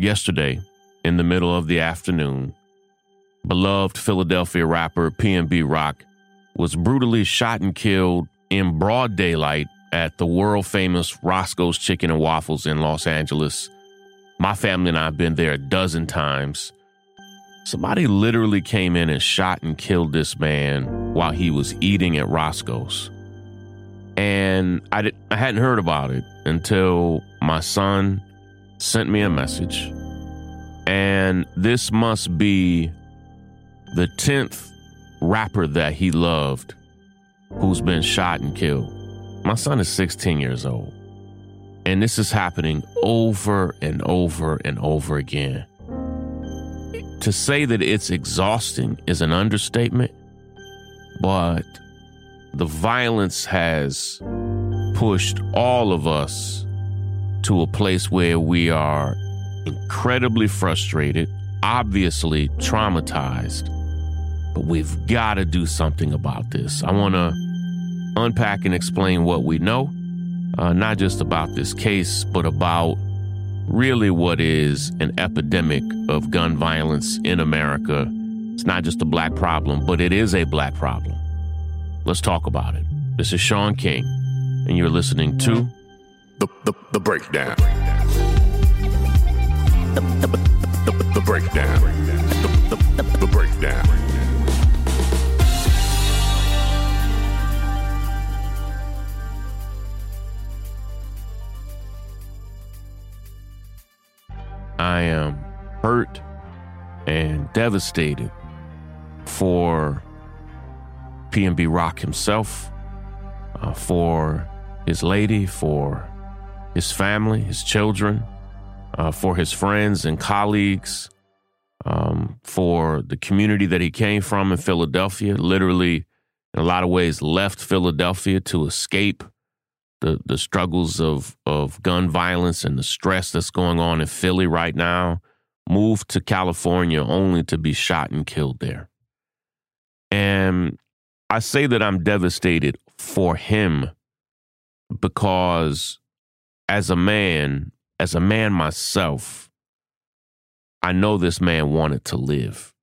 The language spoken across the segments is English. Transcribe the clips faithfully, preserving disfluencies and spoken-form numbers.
Yesterday, in the middle of the afternoon, beloved Philadelphia rapper PnB Rock was brutally shot and killed in broad daylight at the world-famous Roscoe's Chicken and Waffles in Los Angeles. My family and I have been there a dozen times. Somebody literally came in and shot and killed this man while he was eating at Roscoe's. And I, did, I hadn't heard about it until my son sent me a message. And this must be the tenth rapper that he loved who's been shot and killed. My son is sixteen years old. And this is happening over and over and over again. To say that it's exhausting is an understatement, but the violence has pushed all of us to a place where we are incredibly frustrated, obviously traumatized, but we've got to do something about this. I want to unpack and explain what we know, uh, not just about this case, but about really what is an epidemic of gun violence in America. It's not just a black problem, but it is a black problem. Let's talk about it. This is Sean King, and you're listening to The, the, the Breakdown. The, the, the, the, the Breakdown. The, the, the, the Breakdown. I am hurt and devastated for PnB Rock himself, uh, for his lady, for his family, his children, uh, for his friends and colleagues, um, for the community that he came from in Philadelphia, literally in a lot of ways left Philadelphia to escape the, the struggles of, of gun violence and the stress that's going on in Philly right now, moved to California only to be shot and killed there. And I say that I'm devastated for him because as a man, as a man myself, I know this man wanted to live.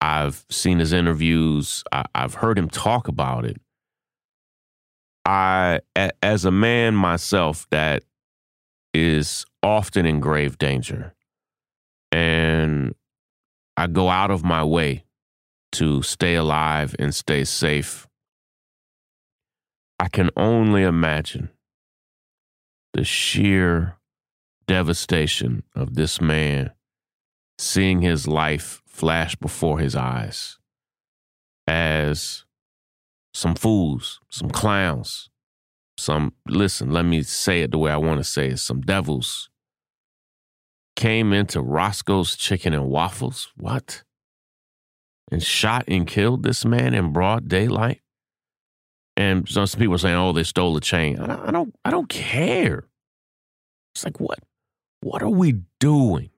I've seen his interviews. I, I've heard him talk about it. I, a, as a man myself, that is often in grave danger. And I go out of my way to stay alive and stay safe. I can only imagine the sheer devastation of this man seeing his life flash before his eyes as some fools, some clowns, some, listen, let me say it the way I want to say it, some devils came into Roscoe's Chicken and Waffles, what? And shot and killed this man in broad daylight? And some people are saying, oh, they stole a chain. I don't I don't care. It's like, what? What are we doing?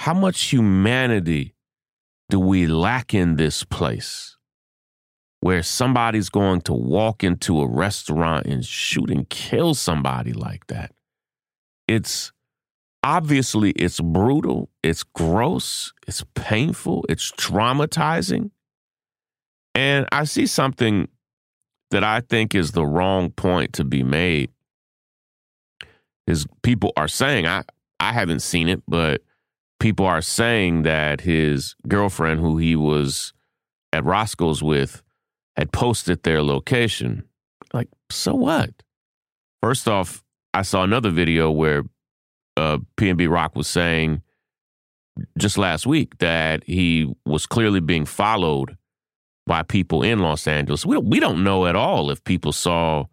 How much humanity do we lack in this place where somebody's going to walk into a restaurant and shoot and kill somebody like that? It's obviously, it's brutal, it's gross, it's painful, it's traumatizing. And I see something that I think is the wrong point to be made is people are saying, I, I haven't seen it, but people are saying that his girlfriend who he was at Roscoe's with had posted their location. Like, so what? First off, I saw another video where uh, PnB Rock was saying just last week that he was clearly being followed by people in Los Angeles. We, we don't know at all if people saw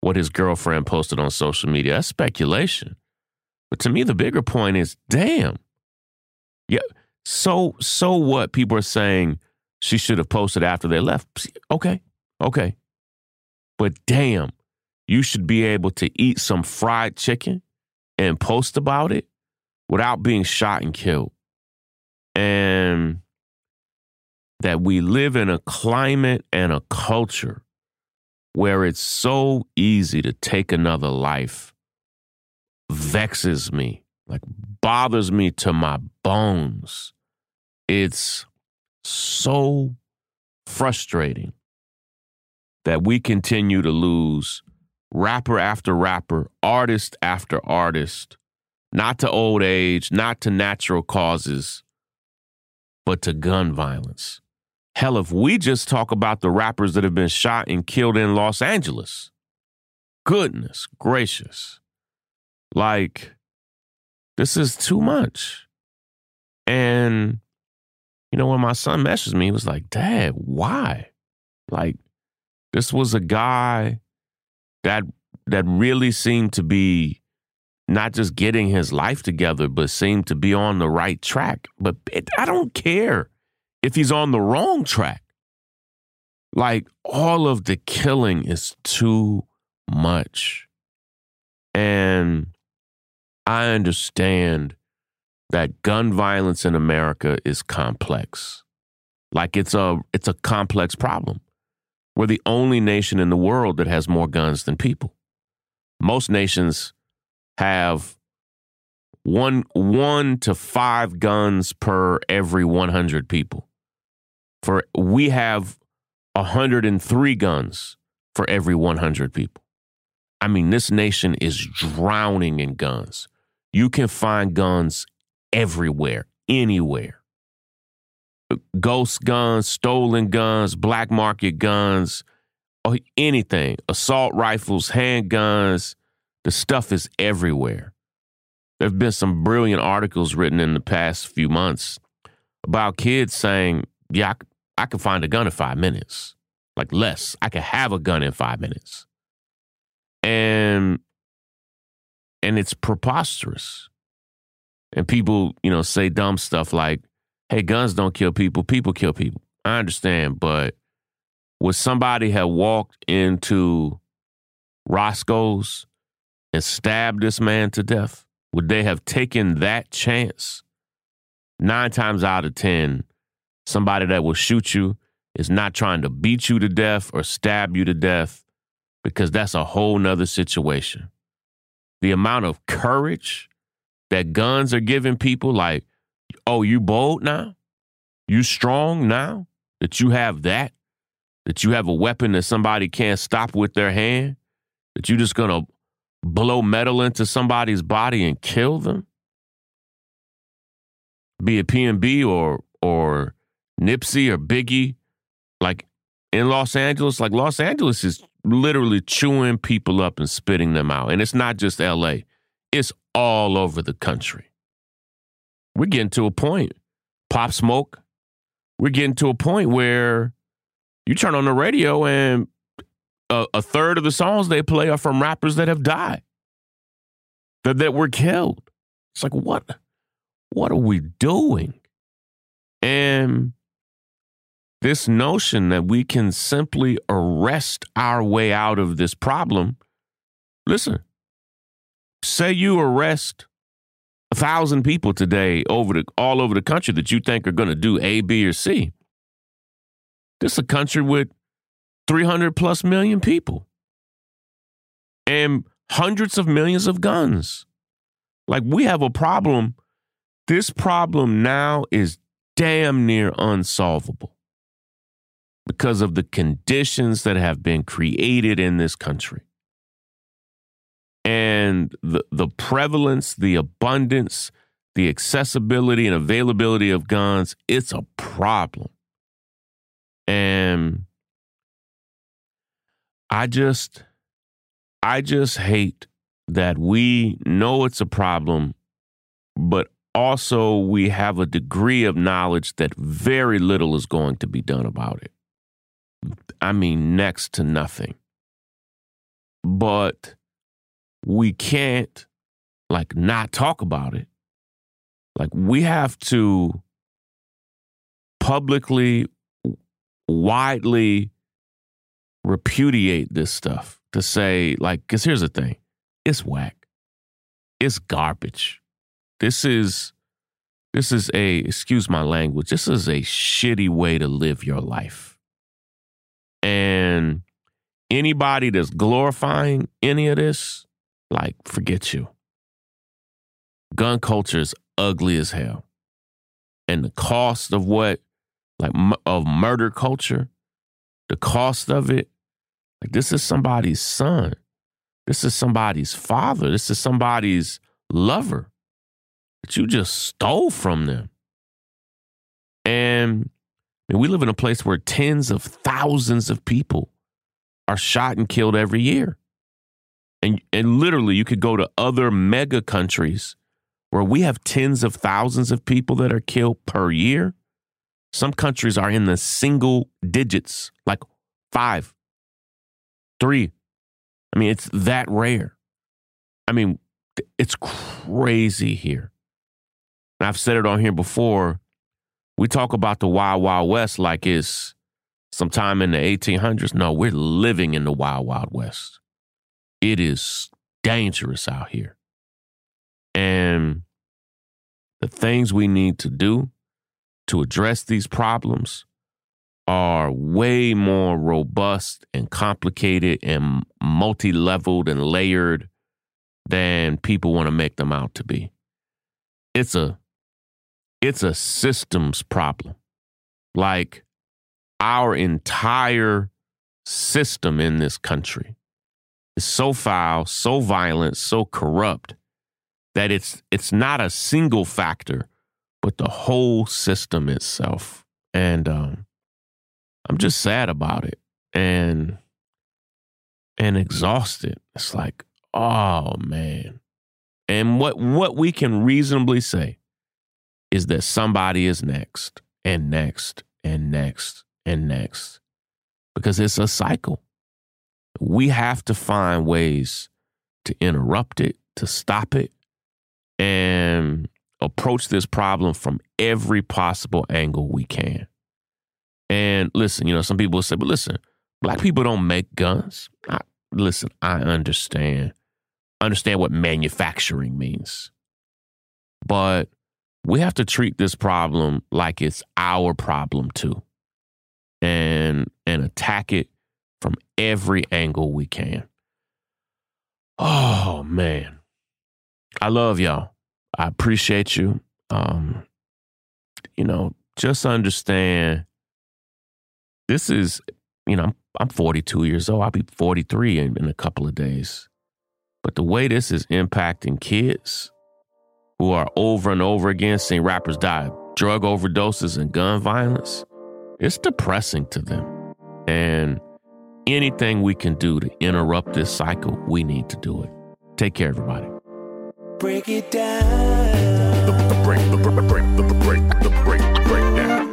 what his girlfriend posted on social media. That's speculation. But to me, the bigger point is, damn. Yeah. So, so what? People are saying she should have posted after they left. Okay. Okay. But damn, you should be able to eat some fried chicken and post about it without being shot and killed. And that we live in a climate and a culture where it's so easy to take another life vexes me like bothers me to my bones. It's so frustrating that we continue to lose rapper after rapper, artist after artist, not to old age, not to natural causes, but to gun violence. Hell, if we just talk about the rappers that have been shot and killed in Los Angeles, goodness gracious, like, this is too much. And, you know, when my son messaged me, he was like, Dad, why? Like, this was a guy that that really seemed to be not just getting his life together, but seemed to be on the right track. But it, I don't care if he's on the wrong track. Like, all of the killing is too much. And I understand that gun violence in America is complex. Like, it's a it's a complex problem. We're the only nation in the world that has more guns than people. Most nations have one, one to five guns per every one hundred people. For we have one hundred three guns for every one hundred people. I mean, this nation is drowning in guns. You can find guns everywhere, anywhere. Ghost guns, stolen guns, black market guns, or anything. Assault rifles, handguns. The stuff is everywhere. There have been some brilliant articles written in the past few months about kids saying, yeah, I, I can find a gun in five minutes. Like less. I can have a gun in five minutes. And, and it's preposterous. And people, you know, say dumb stuff like, hey, guns don't kill people. People kill people. I understand. But would somebody have walked into Roscoe's and stabbed this man to death? Would they have taken that chance? Nine times out of ten, somebody that will shoot you is not trying to beat you to death or stab you to death, because that's a whole nother situation. The amount of courage that guns are giving people, like, oh, you bold now? You strong now? That you have that? That you have a weapon that somebody can't stop with their hand? That you're just going to blow metal into somebody's body and kill them? Be it PnB or or Nipsey or Biggie. Like in Los Angeles, like Los Angeles is literally chewing people up and spitting them out. And it's not just L A. It's all over the country. We're getting to a point, Pop Smoke, we're getting to a point where you turn on the radio and a, a third of the songs they play are from rappers that have died, that, that were killed. It's like, what, what are we doing? And this notion that we can simply arrest our way out of this problem. Listen, say you arrest a thousand people today over the all over the country that you think are going to do A, B, or C. This is a country with three hundred plus million people and hundreds of millions of guns. Like, we have a problem. This problem now is damn near unsolvable because of the conditions that have been created in this country. And the, the prevalence, the abundance, the accessibility and availability of guns, it's a problem. And I just, I just hate that we know it's a problem, but also we have a degree of knowledge that very little is going to be done about it. I mean, next to nothing. But we can't, like, not talk about it. Like, we have to publicly, widely repudiate this stuff to say, like, because here's the thing. It's whack. It's garbage. This is, this is a, excuse my language, this is a shitty way to live your life. And anybody that's glorifying any of this, like, forget you. gun culture is ugly as hell. And the cost of what, like, of murder culture, the cost of it, like, this is somebody's son. This is somebody's father. This is somebody's lover that you just stole from them. And I mean, we live in a place where tens of thousands of people are shot and killed every year. And, and literally, you could go to other mega countries where we have tens of thousands of people that are killed per year. Some countries are in the single digits, like five, three. I mean, it's that rare. I mean, it's crazy here. And I've said it on here before. We talk about the Wild Wild West like it's sometime in the eighteen hundreds. No, we're living in the Wild Wild West. It is dangerous out here. And the things we need to do to address these problems are way more robust and complicated and multi-leveled and layered than people want to make them out to be. It's a it's a systems problem. Like, our entire system in this country is so foul, so violent, so corrupt that it's it's not a single factor, but the whole system itself. And um I'm just sad about it and and exhausted. It's like, oh, man. And what what we can reasonably say is that somebody is next and next and next and next, because it's a cycle. We have to find ways to interrupt it, to stop it, and approach this problem from every possible angle we can. And listen, you know, some people will say, but listen, black people don't make guns. I, listen, I understand. Understand what manufacturing means. But we have to treat this problem like it's our problem too. And and attack it from every angle we can. Oh, man. I love y'all. I appreciate you. Um, you know, just understand this is, you know, I'm, I'm forty-two years old. I'll be forty-three in, in a couple of days. But the way this is impacting kids who are over and over again seeing rappers die of drug overdoses and gun violence, it's depressing to them. And anything we can do to interrupt this cycle, we need to do it. Take care, everybody. Break it down. The, the break, the break, the break, the break, the breakdown.